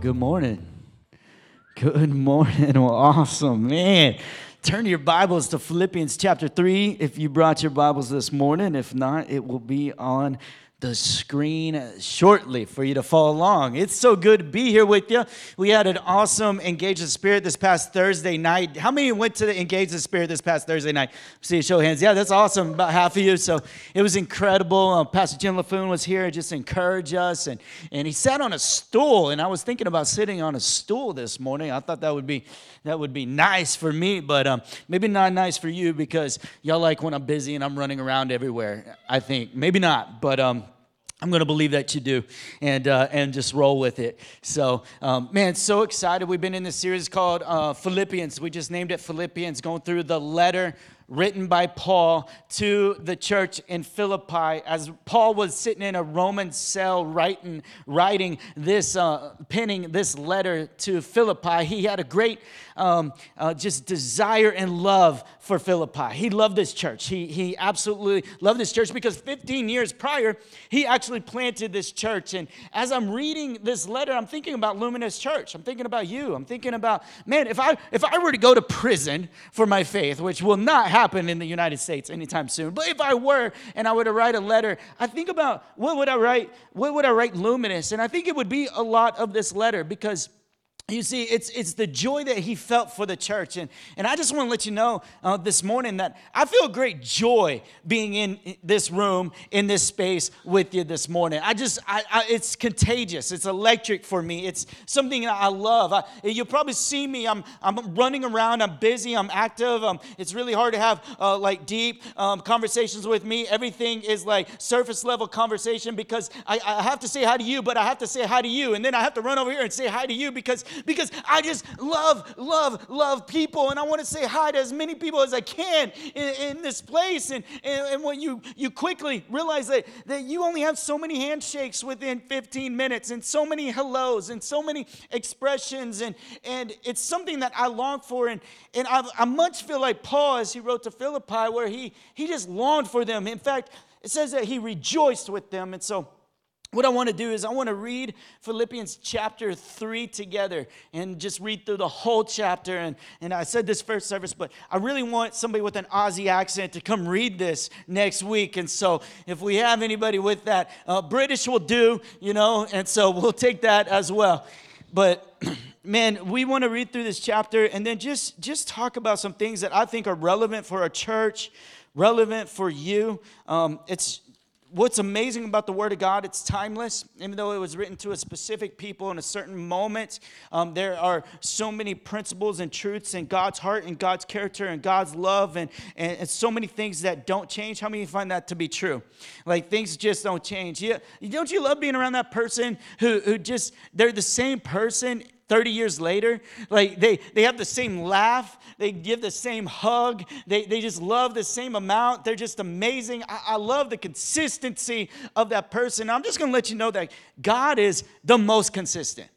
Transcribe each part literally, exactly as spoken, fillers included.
Good morning. Good morning. Well, awesome, man. Turn your Bibles to Philippians chapter three if you brought your Bibles this morning. If not, it will be on the screen shortly for you to follow along. It's so good to be here with you. We had an awesome Engage the Spirit this past Thursday night. How many went to the Engage the Spirit this past Thursday night? See a show of hands. Yeah, that's awesome. About half of you. So it was incredible. Um, Pastor Jim LaFoon was here just to encourage us. And, and he sat on a stool. And I was thinking about sitting on a stool this morning. I thought that would be That would be nice for me, but um, maybe not nice for you because y'all like when I'm busy and I'm running around everywhere, I think. Maybe not, but um, I'm going to believe that you do and uh, and just roll with it. So, um, man, so excited. We've been in this series called uh, Philippians. We just named it Philippians, going through the letter written by Paul to the church in Philippi. As Paul was sitting in a Roman cell writing, writing this, uh, penning this letter to Philippi, he had a great um, uh, just desire and love for Philippi. He loved this church. He, he absolutely loved this church because fifteen years prior, he actually planted this church. And as I'm reading this letter, I'm thinking about Luminous Church. I'm thinking about you. I'm thinking about, man, if I, if I were to go to prison for my faith, which will not happen, happen in the United States anytime soon. But if I were and I were to write a letter, I think about what would I write? What would I write Luminous? And I think it would be a lot of this letter because you see, it's it's the joy that he felt for the church. And, and I just want to let you know uh, this morning that I feel great joy being in this room, in this space with you this morning. I just, I, I it's contagious. It's electric for me. It's something I love. I, you'll probably see me. I'm I'm running around. I'm busy. I'm active. Um, it's really hard to have uh, like deep um, conversations with me. Everything is like surface level conversation because I, I have to say hi to you, but I have to say hi to you. And then I have to run over here and say hi to you because Because I just love, love, love people. And I want to say hi to as many people as I can in, in this place. And, and, and when you, you quickly realize that, that you only have so many handshakes within fifteen minutes and so many hellos and so many expressions. And, and it's something that I long for. And, and I, I much feel like Paul, as he wrote to Philippi, where he, he just longed for them. In fact, it says that he rejoiced with them. And so what I want to do is I want to read Philippians chapter three together and just read through the whole chapter. And, and I said this first service, but I really want somebody with an Aussie accent to come read this next week. And so if we have anybody with that, uh, British will do, you know, and so we'll take that as well. But man, we want to read through this chapter and then just, just talk about some things that I think are relevant for our church, relevant for you. Um, it's What's amazing about the Word of God, it's timeless. Even though it was written to a specific people in a certain moment, um, there are so many principles and truths in God's heart and God's character and God's love and, and, and so many things that don't change. How many of you find that to be true? Like, things just don't change. Yeah, don't you love being around that person who, who just, they're the same person thirty years later? Like, they, they have the same laugh. They give the same hug. They, they just love the same amount. They're just amazing. I, I love the consistency of that person. I'm just going to let you know that God is the most consistent.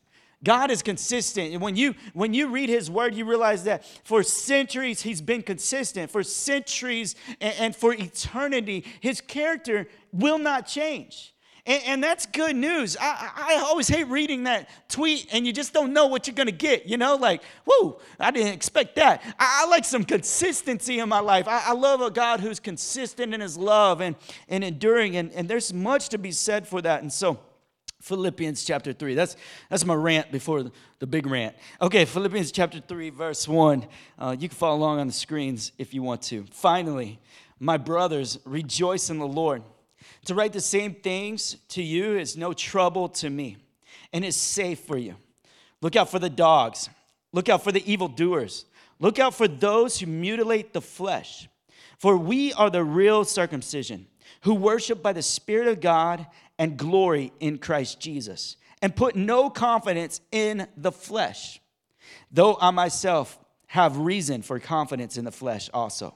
God is consistent. And when you, when you read his word, you realize that for centuries he's been consistent. For centuries and, and for eternity, his character will not change. And, and that's good news. I, I always hate reading that tweet, and you just don't know what you're going to get. You know, like, whoa, I didn't expect that. I, I like some consistency in my life. I, I love a God who's consistent in his love and, and enduring, and, and there's much to be said for that. And so Philippians chapter three, that's that's my rant before the, the big rant. Okay, Philippians chapter three, verse one. Uh, you can follow along on the screens if you want to. Finally, my brothers, rejoice in the Lord. To write the same things to you is no trouble to me, and is safe for you. Look out for the dogs. Look out for the evildoers. Look out for those who mutilate the flesh. For we are the real circumcision, who worship by the Spirit of God and glory in Christ Jesus, and put no confidence in the flesh, though I myself have reason for confidence in the flesh also.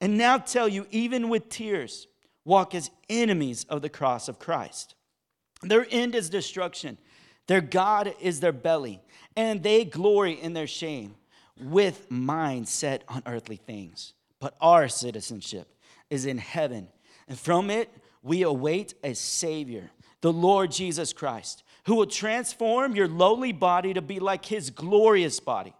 and now tell you even with tears, walk as enemies of the cross of Christ. Their end is destruction. Their God is their belly, and they glory in their shame, with mind set on earthly things. But our citizenship is in heaven, and from it we await a Savior, the Lord Jesus Christ, who will transform your lowly body to be like his glorious body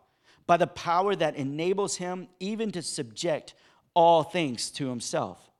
by the power that enables him even to subject all things to himself.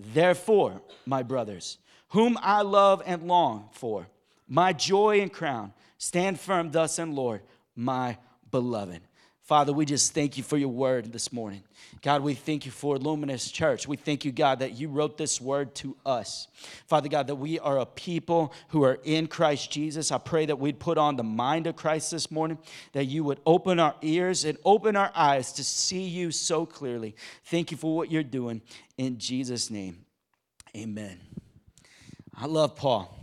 Therefore, my brothers, whom I love and long for, my joy and crown, stand firm thus in Lord, my beloved. Father, we just thank you for your word this morning. God, we thank you for Luminous Church. We thank you, God, that you wrote this word to us. Father God, that we are a people who are in Christ Jesus. I pray that we'd put on the mind of Christ this morning, that you would open our ears and open our eyes to see you so clearly. Thank you for what you're doing. In Jesus' name, amen. I love Paul.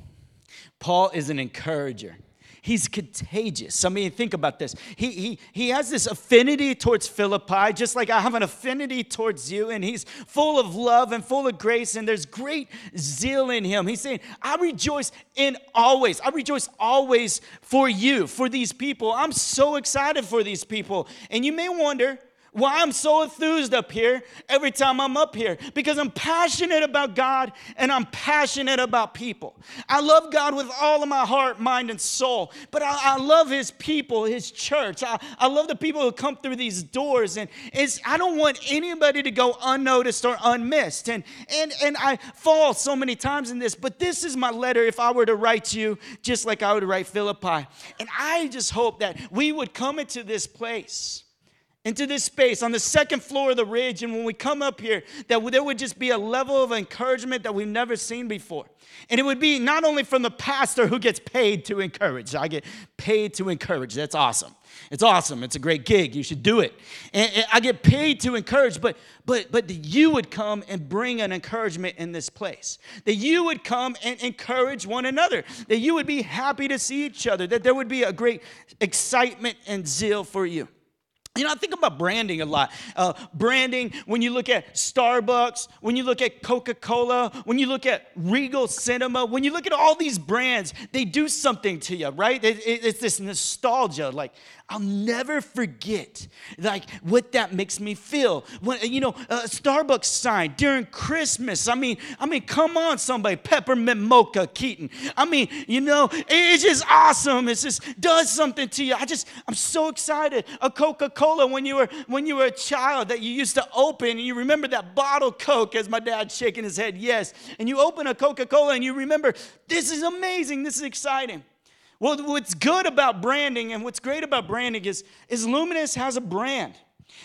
Paul is an encourager. He's contagious. I mean, think about this. He he he has this affinity towards Philippi, just like I have an affinity towards you, and he's full of love and full of grace, and there's great zeal in him. He's saying, I rejoice in always. I rejoice always for you, for these people. I'm so excited for these people. And you may wonder why I'm so enthused up here every time I'm up here, because I'm passionate about God and I'm passionate about people. I love God with all of my heart, mind, and soul, but I, I love his people, his church. I, I love the people who come through these doors, and it's, I don't want anybody to go unnoticed or unmissed, and, and, and I fall so many times in this, but this is my letter if I were to write to you, just like I would write Philippi, and I just hope that we would come into this place, into this space on the second floor of the Ridge, and when we come up here, that there would just be a level of encouragement that we've never seen before. And it would be not only from the pastor who gets paid to encourage. I get paid to encourage. That's awesome. It's awesome. It's a great gig. You should do it. And, and I get paid to encourage, but but but that you would come and bring an encouragement in this place. That you would come and encourage one another. That you would be happy to see each other. That there would be a great excitement and zeal for you. You know, I think about branding a lot. Uh, branding, when you look at Starbucks, when you look at Coca-Cola, when you look at Regal Cinema, when you look at all these brands, they do something to you, right? It, it, it's this nostalgia. Like, I'll never forget, like, what that makes me feel. When, you know, a Starbucks sign during Christmas. I mean, I mean, come on, somebody. Peppermint mocha, Keaton. I mean, you know, it, it's just awesome. It just does something to you. I just, I'm so excited. A Coca-Cola. When you were when you were a child, that you used to open and you remember that bottle Coke, as my dad's shaking his head, yes. And you open a Coca-Cola and you remember, this is amazing, this is exciting. Well, what's good about branding and what's great about branding is, is Luminous has a brand.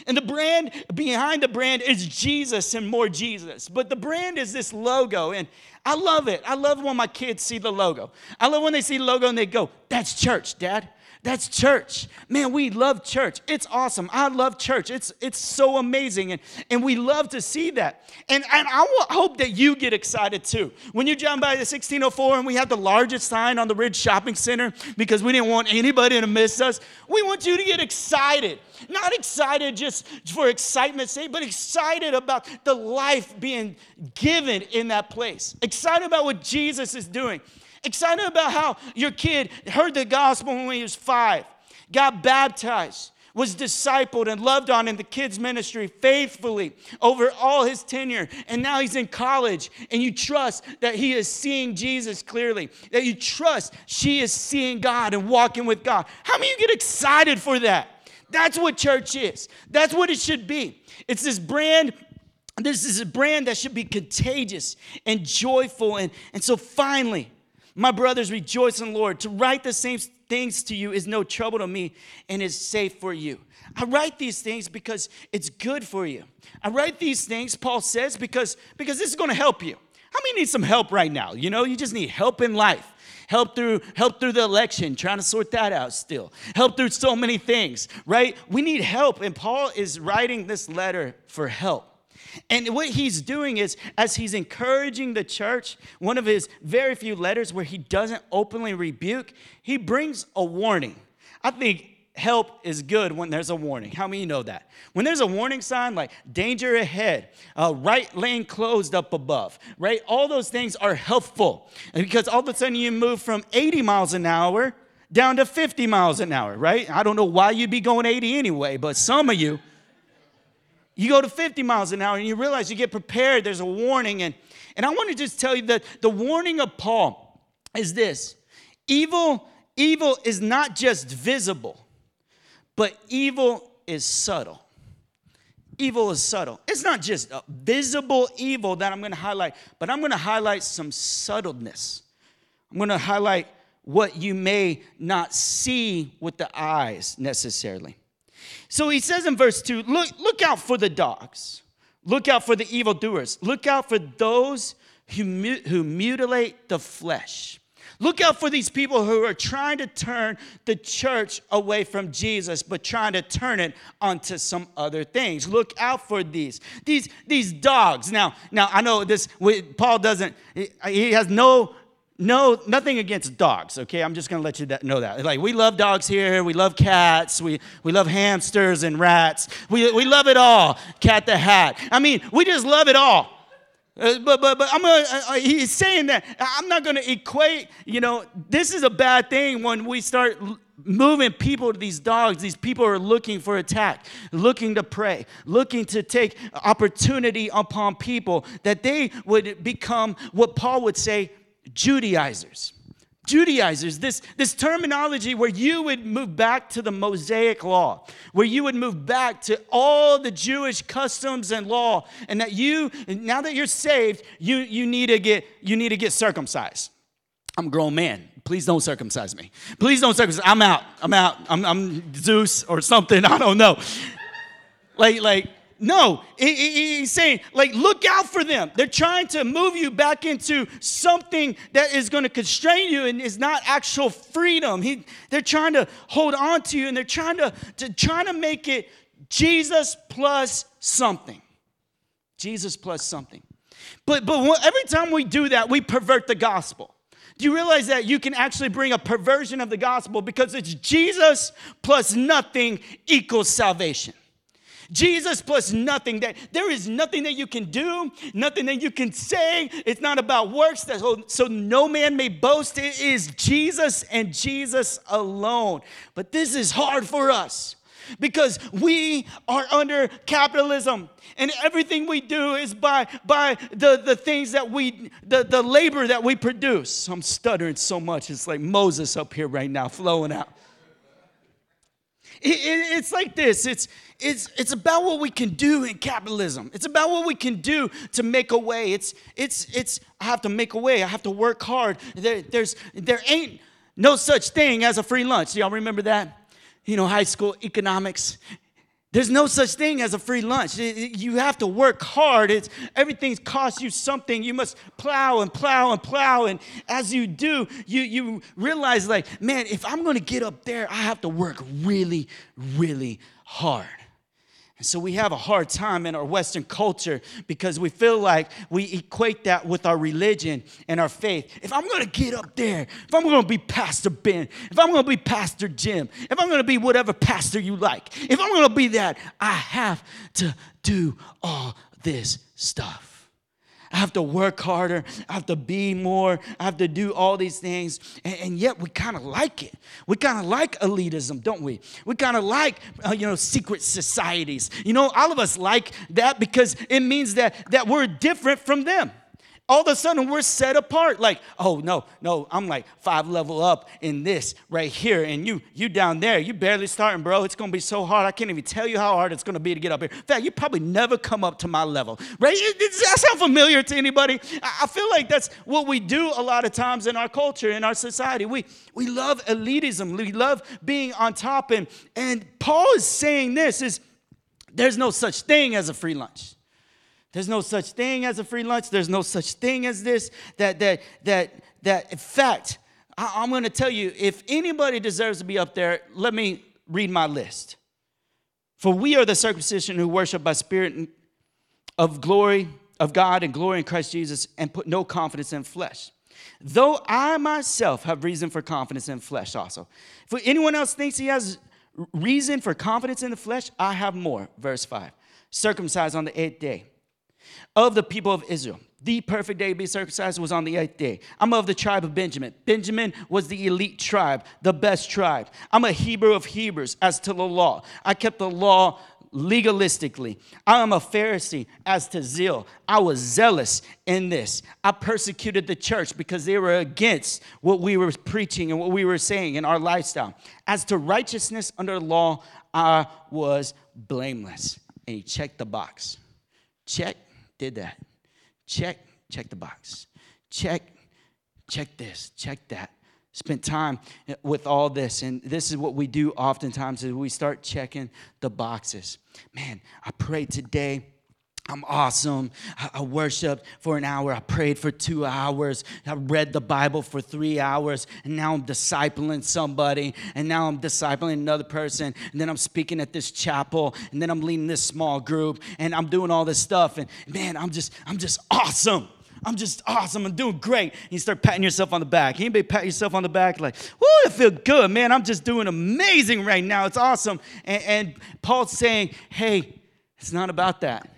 And the brand, behind the brand is Jesus and more Jesus. But the brand is this logo, and I love it. I love when my kids see the logo. I love when they see the logo and they go, that's church, Dad. That's church. Man, we love church. It's awesome. I love church. It's it's so amazing, and, and we love to see that. And, and I will hope that you get excited too. When you jump by the sixteen oh four and we have the largest sign on the Ridge Shopping Center because we didn't want anybody to miss us, we want you to get excited. Not excited just for excitement's sake, but excited about the life being given in that place. Excited about what Jesus is doing. Excited about how your kid heard the gospel when he was five, got baptized, was discipled and loved on in the kids' ministry faithfully over all his tenure. And now he's in college, and you trust that he is seeing Jesus clearly, that you trust she is seeing God and walking with God. How many of you get excited for that? That's what church is. That's what it should be. It's this brand this is a brand that should be contagious and joyful. And, and so finally, my brothers, rejoice in the Lord. To write the same things to you is no trouble to me and is safe for you. I write these things because it's good for you. I write these things, Paul says, because, because this is going to help you. How many need some help right now? You know, you just need help in life. Help through, help through the election, trying to sort that out still. Help through so many things, right? We need help, and Paul is writing this letter for help. And what he's doing is, as he's encouraging the church, one of his very few letters where he doesn't openly rebuke, he brings a warning. I think help is good when there's a warning. How many know that? When there's a warning sign like danger ahead, uh, right lane closed up above, right? All those things are helpful, because all of a sudden you move from eighty miles an hour down to fifty miles an hour, right? I don't know why you'd be going eighty anyway, but some of you, you go to fifty miles an hour and you realize you get prepared. There's a warning. And, and I want to just tell you that the warning of Paul is this. Evil, evil is not just visible, but evil is subtle. Evil is subtle. It's not just a visible evil that I'm going to highlight, but I'm going to highlight some subtleness. I'm going to highlight what you may not see with the eyes necessarily. So he says in verse two, look, look out for the dogs. Look out for the evildoers. Look out for those who, mu- who mutilate the flesh. Look out for these people who are trying to turn the church away from Jesus, but trying to turn it onto some other things. Look out for these, these, these dogs. Now, now I know this, Paul doesn't, he has no... No, nothing against dogs, okay? I'm just going to let you that, know that. Like, we love dogs here. We love cats. We we love hamsters and rats. We we love it all. Cat the Hat. I mean, we just love it all. Uh, but but but I'm gonna, uh, he's saying that I'm not going to equate, you know, this is a bad thing when we start l- moving people to these dogs. These people are looking for attack, looking to prey, looking to take opportunity upon people, that they would become what Paul would say, Judaizers. Judaizers, this, this terminology where you would move back to the Mosaic law, where you would move back to all the Jewish customs and law, and that you, now that you're saved, you, you need to get, you need to get circumcised. I'm a grown man. Please don't circumcise me. Please don't circumcise. I'm out. I'm out. I'm, I'm Zeus or something. I don't know. Like, like, No, he's saying, like, look out for them. They're trying to move you back into something that is going to constrain you and is not actual freedom. He, they're trying to hold on to you, and they're trying to, to trying to make it Jesus plus something. Jesus plus something. But but every time we do that, we pervert the gospel. Do you realize that you can actually bring a perversion of the gospel, because it's Jesus plus nothing equals salvation. Jesus plus nothing. That there is nothing that you can do, nothing that you can say. It's not about works, that so no man may boast. It is Jesus and Jesus alone. But this is hard for us, because we are under capitalism, and everything we do is by by the, the things that we, the, the labor that we produce. I'm stuttering so much. It's like Moses up here right now, flowing out. It, it, it's like this. It's It's it's about what we can do in capitalism. It's about what we can do to make a way. It's it's it's I have to make a way. I have to work hard. There there's there ain't no such thing as a free lunch. Y'all remember that? You know, high school economics. There's no such thing as a free lunch. It, it, you have to work hard. It's, everything's cost you something. You must plow and plow and plow. And as you do, you, you realize, like, man, if I'm going to get up there, I have to work really, really hard. And so we have a hard time in our Western culture because we feel like we equate that with our religion and our faith. If I'm going to get up there, if I'm going to be Pastor Ben, if I'm going to be Pastor Jim, if I'm going to be whatever pastor you like, if I'm going to be that, I have to do all this stuff. I have to work harder. I have to be more. I have to do all these things. And, and yet we kind of like it. We kind of like elitism, don't we? We kind of like, uh, you know, secret societies. You know, all of us like that because it means that, that we're different from them. All of a sudden, we're set apart. Like, oh, no, no, I'm like five level up in this right here. And you you down there, you barely starting, bro. It's going to be so hard. I can't even tell you how hard it's going to be to get up here. In fact, you probably never come up to my level. Right? Does that sound familiar to anybody? I feel like that's what we do a lot of times in our culture, in our society. We we love elitism. We love being on top. And, and Paul is saying this, is there's no such thing as a free lunch. There's no such thing as a free lunch. There's no such thing as this. That, that, that, that, in fact, I, I'm going to tell you, if anybody deserves to be up there, let me read my list. For we are the circumcision who worship by spirit of glory, of God and glory in Christ Jesus, and put no confidence in flesh. Though I myself have reason for confidence in flesh also. If anyone else thinks he has reason for confidence in the flesh, I have more. Verse five, circumcised on the eighth day. Of the people of Israel, the perfect day to be circumcised was on the eighth day. I'm of the tribe of Benjamin. Benjamin was the elite tribe, the best tribe. I'm a Hebrew of Hebrews as to the law. I kept the law legalistically. I am a Pharisee as to zeal. I was zealous in this. I persecuted the church because they were against what we were preaching and what we were saying in our lifestyle. As to righteousness under the law, I was blameless. And he checked the box. Check. Did that. Check, check the box. Check, check this, check that. Spent time with all this. And this is what we do oftentimes is we start checking the boxes. Man, I prayed today. I'm awesome. I worshiped for an hour. I prayed for two hours. I read the Bible for three hours. And now I'm discipling somebody. And now I'm discipling another person. And then I'm speaking at this chapel. And then I'm leading this small group. And I'm doing all this stuff. And man, I'm just, I'm just awesome. I'm just awesome. I'm doing great. And you start patting yourself on the back. Anybody pat yourself on the back like, woo, I feel good, man. I'm just doing amazing right now. It's awesome. And, and Paul's saying, hey, it's not about that.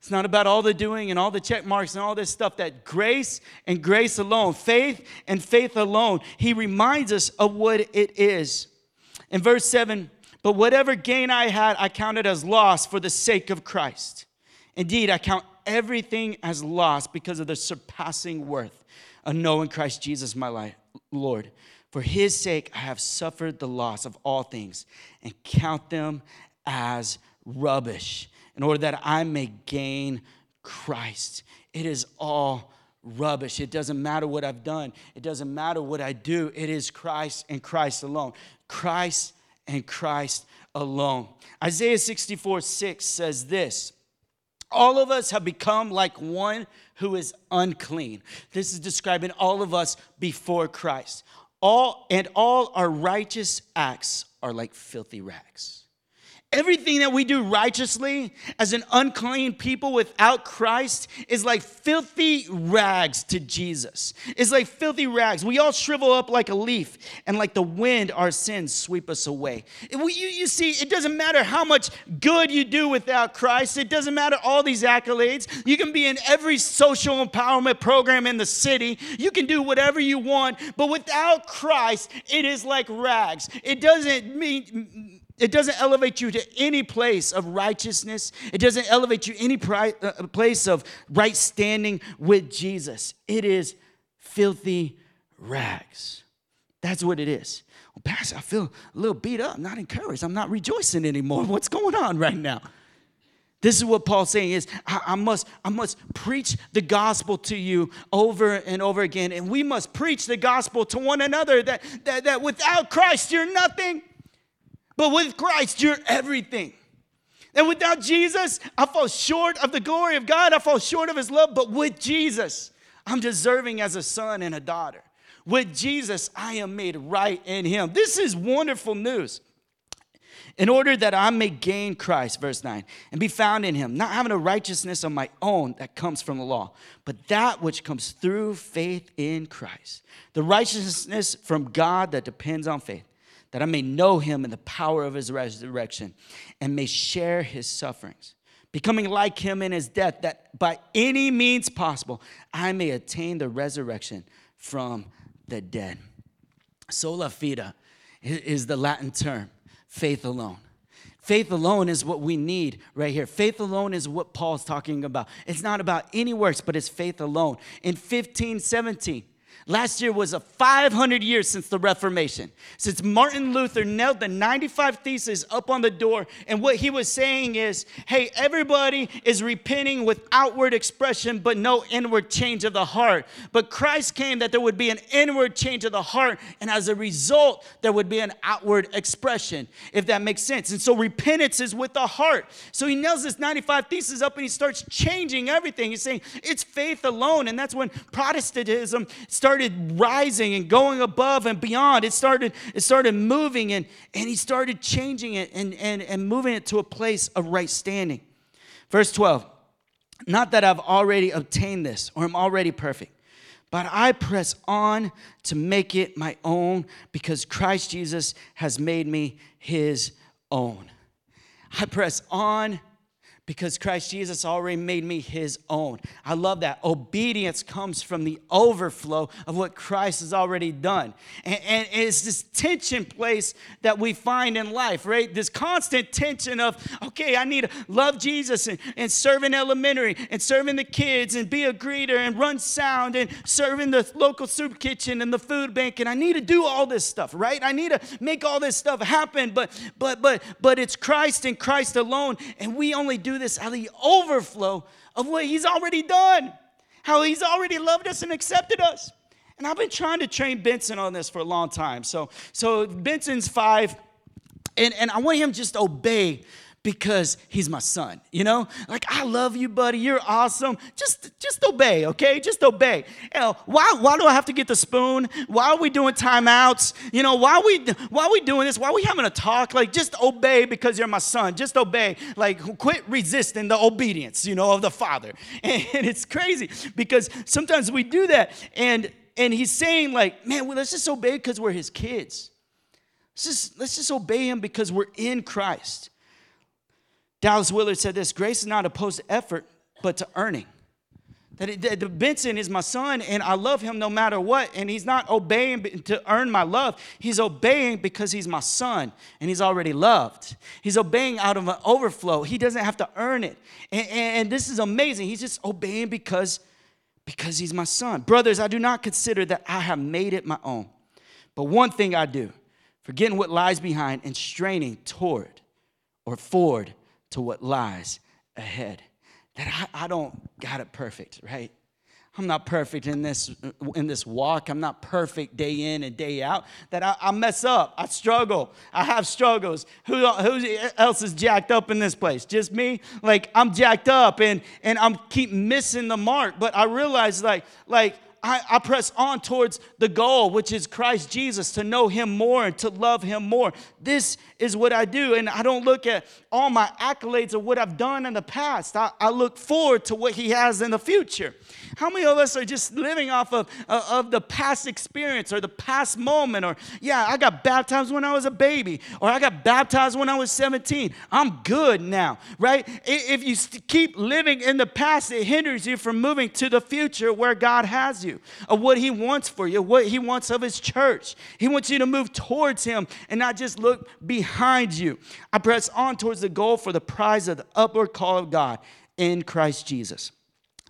It's not about all the doing and all the check marks and all this stuff. That grace and grace alone, faith and faith alone, he reminds us of what it is. In verse seven, but whatever gain I had, I counted as loss for the sake of Christ. Indeed, I count everything as loss because of the surpassing worth of knowing Christ Jesus, my Lord. For his sake, I have suffered the loss of all things and count them as rubbish. In order that I may gain Christ. It is all rubbish. It doesn't matter what I've done. It doesn't matter what I do. It is Christ and Christ alone. Christ and Christ alone. Isaiah sixty-four six says this. All of us have become like one who is unclean. This is describing all of us before Christ. All and all our righteous acts are like filthy rags. Everything that we do righteously as an unclean people without Christ is like filthy rags to Jesus. It's like filthy rags. We all shrivel up like a leaf, and like the wind, our sins sweep us away. You, you see, it doesn't matter how much good you do without Christ. It doesn't matter all these accolades. You can be in every social empowerment program in the city. You can do whatever you want, but without Christ, it is like rags. It doesn't mean... It doesn't elevate you to any place of righteousness. It doesn't elevate you any pri- uh, place of right standing with Jesus. It is filthy rags. That's what it is. Well, Pastor, I feel a little beat up. I'm not encouraged. I'm not rejoicing anymore. What's going on right now? This is what Paul's saying is, I, I must, I must preach the gospel to you over and over again. And we must preach the gospel to one another that, that, that without Christ, you're nothing. But with Christ, you're everything. And without Jesus, I fall short of the glory of God. I fall short of his love. But with Jesus, I'm deserving as a son and a daughter. With Jesus, I am made right in him. This is wonderful news. In order that I may gain Christ, verse nine, and be found in him, not having a righteousness of my own that comes from the law, but that which comes through faith in Christ, the righteousness from God that depends on faith, that I may know him in the power of his resurrection and may share his sufferings, becoming like him in his death, that by any means possible I may attain the resurrection from the dead. Sola fide is the Latin term. Faith alone. Faith alone is what we need right here. Faith alone is what Paul's talking about. It's not about any works, but it's faith alone. In fifteen seventeen, last year was a five hundred years since the Reformation, since Martin Luther nailed the ninety-five Theses up on the door. And what he was saying is, hey, everybody is repenting with outward expression, but no inward change of the heart. But Christ came that there would be an inward change of the heart, and as a result, there would be an outward expression, if that makes sense. And so repentance is with the heart. So he nails this ninety-five Theses up, and he starts changing everything. He's saying it's faith alone, and that's when Protestantism starts started rising and going above and beyond. It started, it started moving, and, and he started changing it and, and, and moving it to a place of right standing. Verse twelve, not that I've already obtained this or am already perfect, but I press on to make it my own because Christ Jesus has made me his own. I press on because Christ Jesus already made me his own. I love that. Obedience comes from the overflow of what Christ has already done. And, and it's this tension place that we find in life, right? This constant tension of, okay, I need to love Jesus and, and serve in elementary and serving the kids and be a greeter and run sound and serve in the local soup kitchen and the food bank. And I need to do all this stuff, right? I need to make all this stuff happen. But, but, but, but it's Christ and Christ alone. And we only do this out of the overflow of what he's already done, how he's already loved us and accepted us. And I've been trying to train Benson on this for a long time. So, so Benson's five, and, and I want him just to obey because he's my son, you know? Like, I love you, buddy. You're awesome. Just just obey, okay? Just obey. You know, why, why do I have to get the spoon? Why are we doing timeouts? You know, why are we, why are we doing this? Why are we having a talk? Like, just obey because you're my son. Just obey. Like, quit resisting the obedience, you know, of the Father. And, and it's crazy because sometimes we do that. And, and he's saying, like, man, well, let's just obey because we're his kids. Let's just, let's just obey him because we're in Christ. Dallas Willard said this, grace is not opposed to effort, but to earning. That, it, that Benson is my son, and I love him no matter what, and he's not obeying to earn my love. He's obeying because he's my son, and he's already loved. He's obeying out of an overflow. He doesn't have to earn it. And, and this is amazing. He's just obeying because, because he's my son. Brothers, I do not consider that I have made it my own. But one thing I do, forgetting what lies behind and straining toward or forward to what lies ahead. That I, I don't got it perfect, right? I'm not perfect in this in this walk. I'm not perfect day in and day out. That I, I mess up. I struggle. I have struggles. Who, who else is jacked up in this place? Just me? Like, I'm jacked up, and and I'm keep missing the mark. But I realize, like, like, I, I press on towards the goal, which is Christ Jesus, to know him more and to love him more. This is what I do, and I don't look at all my accolades or what I've done in the past. I, I look forward to what he has in the future. How many of us are just living off of, uh, of the past experience or the past moment? Or, yeah, I got baptized when I was a baby, or I got baptized when I was seventeen. I'm good now, right? If you keep living in the past, it hinders you from moving to the future where God has you. You, of what he wants for you, what he wants of his church. He wants you to move towards him and not just look behind you. I press on towards the goal for the prize of the upward call of God in Christ Jesus.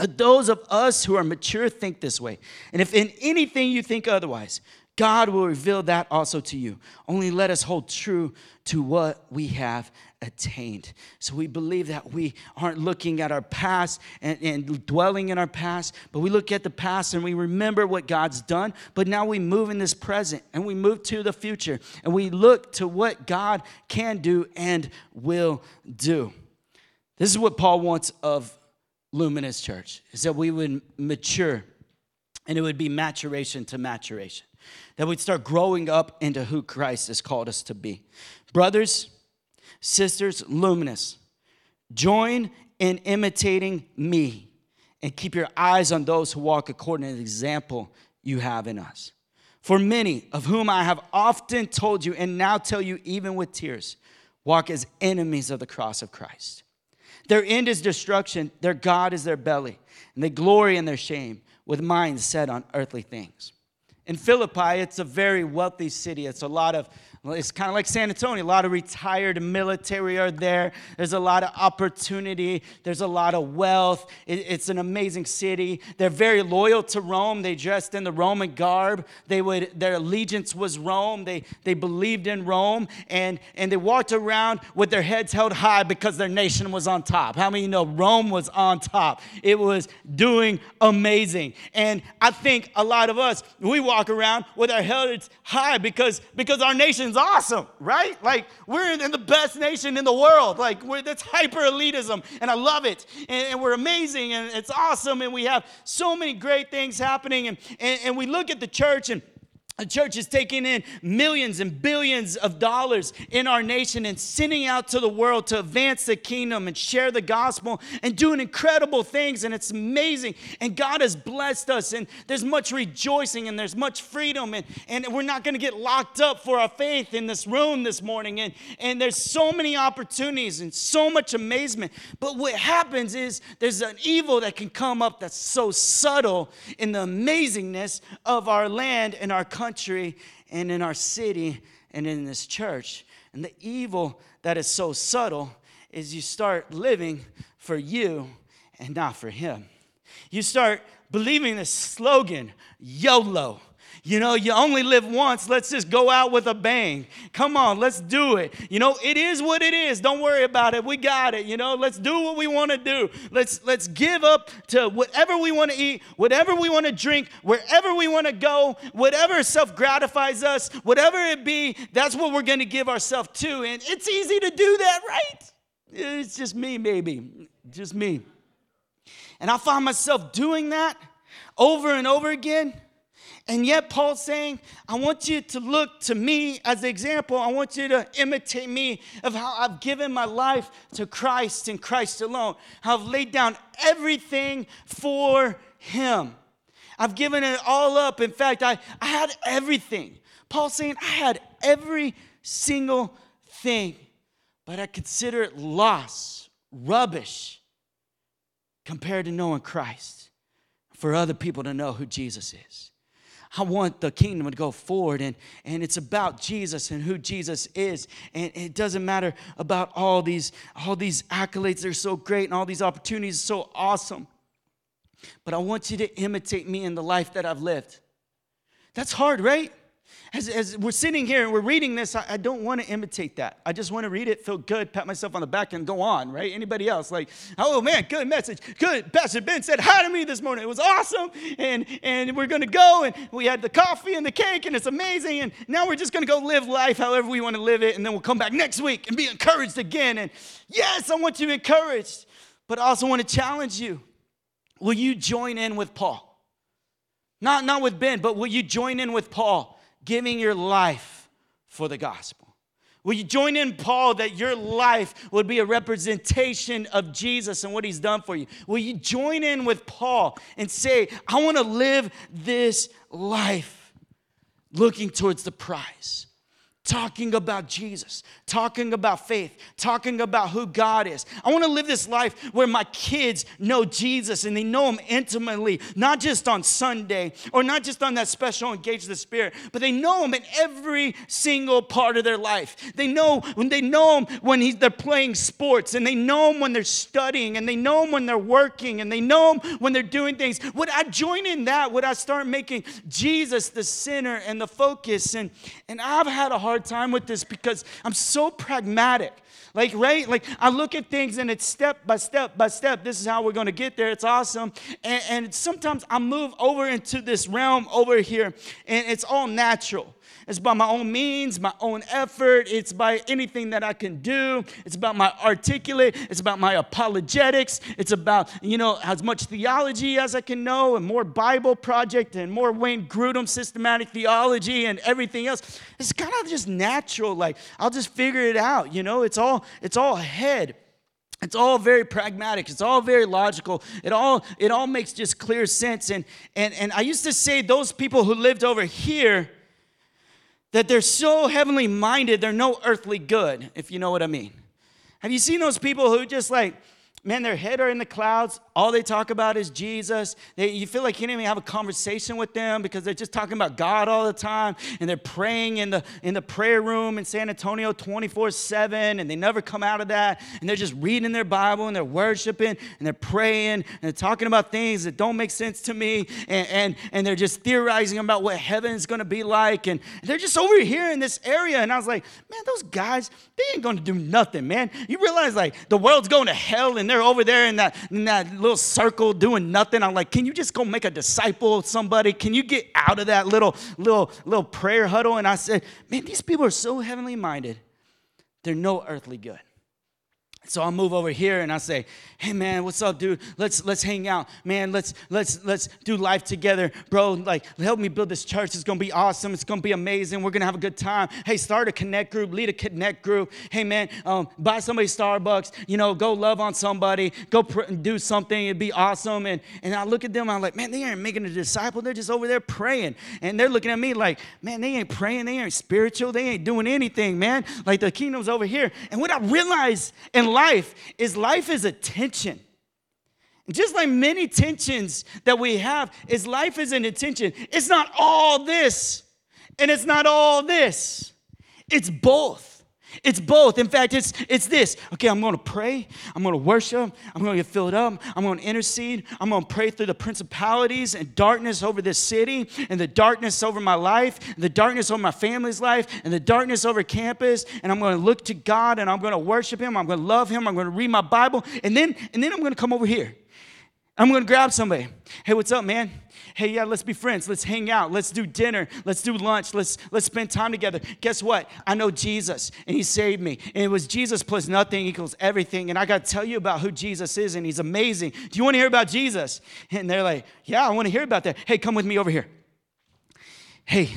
Those of us who are mature think this way. And if in anything you think otherwise, God will reveal that also to you. Only let us hold true to what we have attained. So we believe that we aren't looking at our past and, and dwelling in our past, but we look at the past and we remember what God's done, but now we move in this present and we move to the future and we look to what God can do and will do. This is what Paul wants of Luminous Church, is that we would mature, and it would be maturation to maturation, that we'd start growing up into who Christ has called us to be. Brothers, sisters, Luminous, join in imitating me and keep your eyes on those who walk according to the example you have in us. For many, of whom I have often told you and now tell you even with tears, walk as enemies of the cross of Christ. Their end is destruction, their God is their belly, and they glory in their shame, with minds set on earthly things. In Philippi, it's a very wealthy city. It's a lot of, it's kind of like San Antonio. A lot of retired military are there. There's a lot of opportunity. There's a lot of wealth. It's an amazing city. They're very loyal to Rome. They dressed in the Roman garb. They would, their allegiance was Rome. They, they believed in Rome. And, and they walked around with their heads held high because their nation was on top. How many of you know Rome was on top? It was doing amazing. And I think a lot of us, we walk around with our heads high because because our nation's awesome, right? Like, we're in the best nation in the world. Like, we're, that's hyper elitism, and I love it, and, and we're amazing, and it's awesome, and we have so many great things happening, and and, and we look at the church, and the church is taking in millions and billions of dollars in our nation and sending out to the world to advance the kingdom and share the gospel and doing incredible things, and it's amazing, and God has blessed us, and there's much rejoicing and there's much freedom, and, and we're not going to get locked up for our faith in this room this morning, and, and there's so many opportunities and so much amazement. But what happens is there's an evil that can come up that's so subtle in the amazingness of our land and our country. Country and in our city and in this church. And the evil that is so subtle is you start living for you and not for him. You start believing this slogan, YOLO. You know, you only live once. Let's just go out with a bang. Come on, let's do it. You know, it is what it is. Don't worry about it. We got it. You know, let's do what we want to do. Let's let's give up to whatever we want to eat, whatever we want to drink, wherever we want to go, whatever self-gratifies us, whatever it be, that's what we're going to give ourselves to. And it's easy to do that, right? It's just me, maybe. Just me. And I find myself doing that over and over again. And yet Paul's saying, I want you to look to me as the example. I want you to imitate me of how I've given my life to Christ and Christ alone. How I've laid down everything for him. I've given it all up. In fact, I, I had everything. Paul's saying, I had every single thing, but I consider it loss, rubbish, compared to knowing Christ, for other people to know who Jesus is. I want the kingdom to go forward, and, and it's about Jesus and who Jesus is. And it doesn't matter about all these, all these accolades. They're so great, and all these opportunities are so awesome. But I want you to imitate me in the life that I've lived. That's hard, right? As, as we're sitting here and we're reading this, I, I don't want to imitate that. I just want to read it, feel good, pat myself on the back, and go on, right? Anybody else? Like, oh, man, good message. Good. Pastor Ben said hi to me this morning. It was awesome, and, and we're going to go, and we had the coffee and the cake, and it's amazing, and now we're just going to go live life however we want to live it, and then we'll come back next week and be encouraged again. And, yes, I want you to be encouraged, but I also want to challenge you. Will you join in with Paul? Not, not with Ben, but will you join in with Paul? Giving your life for the gospel. Will you join in, Paul, that your life would be a representation of Jesus and what he's done for you? Will you join in with Paul and say, I want to live this life looking towards the prize? Talking about Jesus, talking about faith, talking about who God is. I want to live this life where my kids know Jesus and they know him intimately, not just on Sunday or not just on that special Engage the Spirit, but they know him in every single part of their life. They know when they know him when he's, they're playing sports, and they know him when they're studying, and they know him when they're working, and they know him when they're doing things. Would I join in that? Would I start making Jesus the center and the focus? And, and I've had a hard time with this because I'm so pragmatic. Like, right? Like, I look at things and it's step by step by step. This is how we're going to get there. It's awesome. And, and sometimes I move over into this realm over here and it's all natural. It's by my own means, my own effort. It's by anything that I can do. It's about my articulate. It's about my apologetics. It's about, you know, as much theology as I can know, and more Bible Project and more Wayne Grudem systematic theology and everything else. It's kind of just natural. Like, I'll just figure it out, you know. It's all, it's all head. It's all very pragmatic. It's all very logical. It all, it all makes just clear sense. And, and, and I used to say those people who lived over here, that they're so heavenly minded, they're no earthly good, if you know what I mean. Have you seen those people who just like, man, their head are in the clouds. All they talk about is Jesus. They, you feel like you didn't even have a conversation with them because they're just talking about God all the time. And they're praying in the in the prayer room in San Antonio twenty-four seven. And they never come out of that. And they're just reading their Bible and they're worshiping and they're praying and they're talking about things that don't make sense to me. And, and, and they're just theorizing about what heaven is going to be like. And they're just over here in this area. And I was like, man, those guys, they ain't going to do nothing, man. You realize, like, the world's going to hell and they're over there in that, in that little circle doing nothing. I'm like, can you just go make a disciple of somebody? Can you get out of that little, little, little prayer huddle? And I said, man, these people are so heavenly minded. They're no earthly good. So I'll move over here and I say, hey man, what's up, dude? Let's let's hang out, man. Let's let's let's do life together, bro. Like, help me build this church. It's gonna be awesome. It's gonna be amazing. We're gonna have a good time. Hey, start a connect group, lead a connect group. Hey man, um, buy somebody Starbucks. You know, go love on somebody. Go pr- do something. It'd be awesome. And and I look at them. I'm like, man, they aren't making a disciple. They're just over there praying. And they're looking at me like, man, they ain't praying. They aren't spiritual. They ain't doing anything, man. Like, the kingdom's over here. And what I realized in life. Life is life is a tension. Just like many tensions that we have, is life is an intention. It's not all this, and it's not all this. It's both. It's both. In fact, it's it's this. Okay, I'm going to pray. I'm going to worship. I'm going to get filled up. I'm going to intercede. I'm going to pray through the principalities and darkness over this city, and the darkness over my life, and the darkness over my family's life, and the darkness over campus. And I'm going to look to God, and I'm going to worship Him. I'm going to love Him. I'm going to read my Bible, and then and then I'm going to come over here. I'm going to grab somebody. Hey, what's up, man? Hey, yeah, let's be friends. Let's hang out. Let's do dinner. Let's do lunch. Let's let's spend time together. Guess what? I know Jesus, and He saved me. And it was Jesus plus nothing equals everything. And I got to tell you about who Jesus is, and He's amazing. Do you want to hear about Jesus? And they're like, yeah, I want to hear about that. Hey, come with me over here. Hey,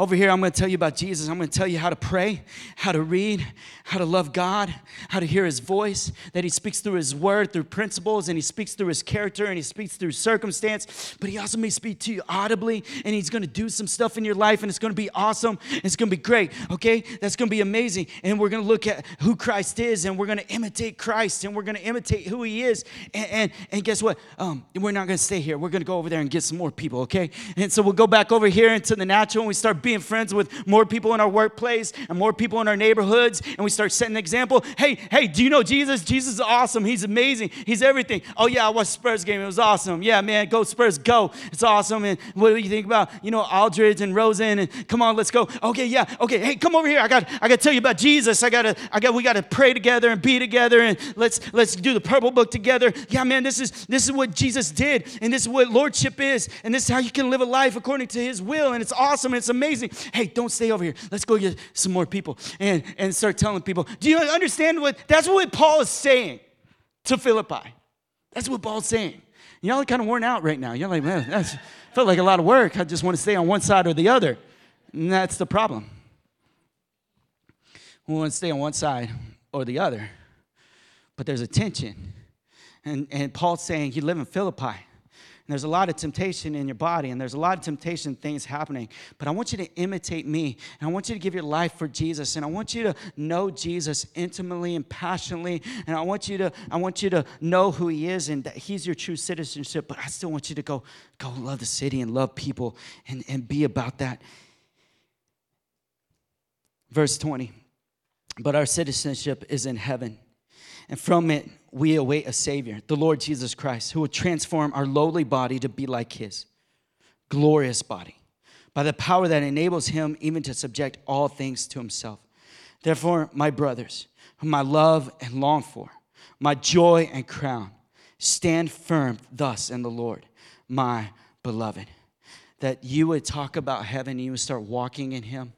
over here, I'm going to tell you about Jesus. I'm going to tell you how to pray, how to read, how to love God, how to hear His voice, that He speaks through His word, through principles, and He speaks through His character, and He speaks through circumstance, but He also may speak to you audibly, and He's going to do some stuff in your life, and it's going to be awesome. It's going to be great, okay? That's going to be amazing, and we're going to look at who Christ is, and we're going to imitate Christ, and we're going to imitate who He is, and and, and guess what? Um, we're not going to stay here. We're going to go over there and get some more people, okay? And so we'll go back over here into the natural, and we start being friends with more people in our workplace and more people in our neighborhoods, and we start setting an example. Hey, hey, do you know Jesus? Jesus is awesome. He's amazing. He's everything. Oh, yeah, I watched Spurs game. It was awesome. Yeah, man, go Spurs, go. It's awesome. And what do you think about, you know, Aldridge and Rosen? And come on, let's go. Okay, yeah, okay. Hey, come over here. I got I got to tell you about Jesus. I got to, I got, we got to pray together and be together, and let's let's do the Purple Book together. Yeah, man, this is this is what Jesus did, and this is what lordship is, and this is how you can live a life according to His will, and it's awesome. It's amazing. Hey, don't stay over here. Let's go get some more people and, and start telling people. Do you understand what? That's what Paul is saying to Philippi. That's what Paul's saying. Y'all are kind of worn out right now. You're like, man, that felt like a lot of work. I just want to stay on one side or the other. And that's the problem. We want to stay on one side or the other. But there's a tension. And, and Paul's saying, you live in Philippi. And there's a lot of temptation in your body, and there's a lot of temptation things happening. But I want you to imitate me, and I want you to give your life for Jesus, and I want you to know Jesus intimately and passionately, and I want you to I want you to know who He is and that He's your true citizenship. But I still want you to go go love the city and love people and, and be about that. Verse twenty. But our citizenship is in heaven, and from it we await a Savior, the Lord Jesus Christ, who will transform our lowly body to be like His glorious body, by the power that enables Him even to subject all things to Himself. Therefore, my brothers, whom I love and long for, my joy and crown, stand firm thus in the Lord, my beloved. that you would talk about heaven, you would start walking in him,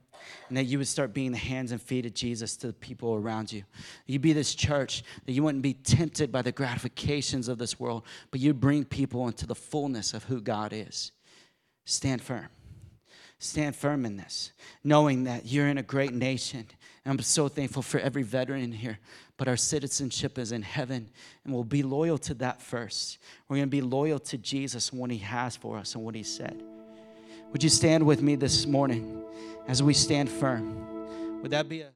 and that you would start being the hands and feet of Jesus to the people around you. You'd be this church that you wouldn't be tempted by the gratifications of this world, but you'd bring people into the fullness of who God is. Stand firm. Stand firm in this, knowing that you're in a great nation. And I'm so thankful for every veteran in here, but our citizenship is in heaven, and we'll be loyal to that first. We're going to be loyal to Jesus and what he has for us and what he said. Would you stand with me this morning as we stand firm? Would that be a...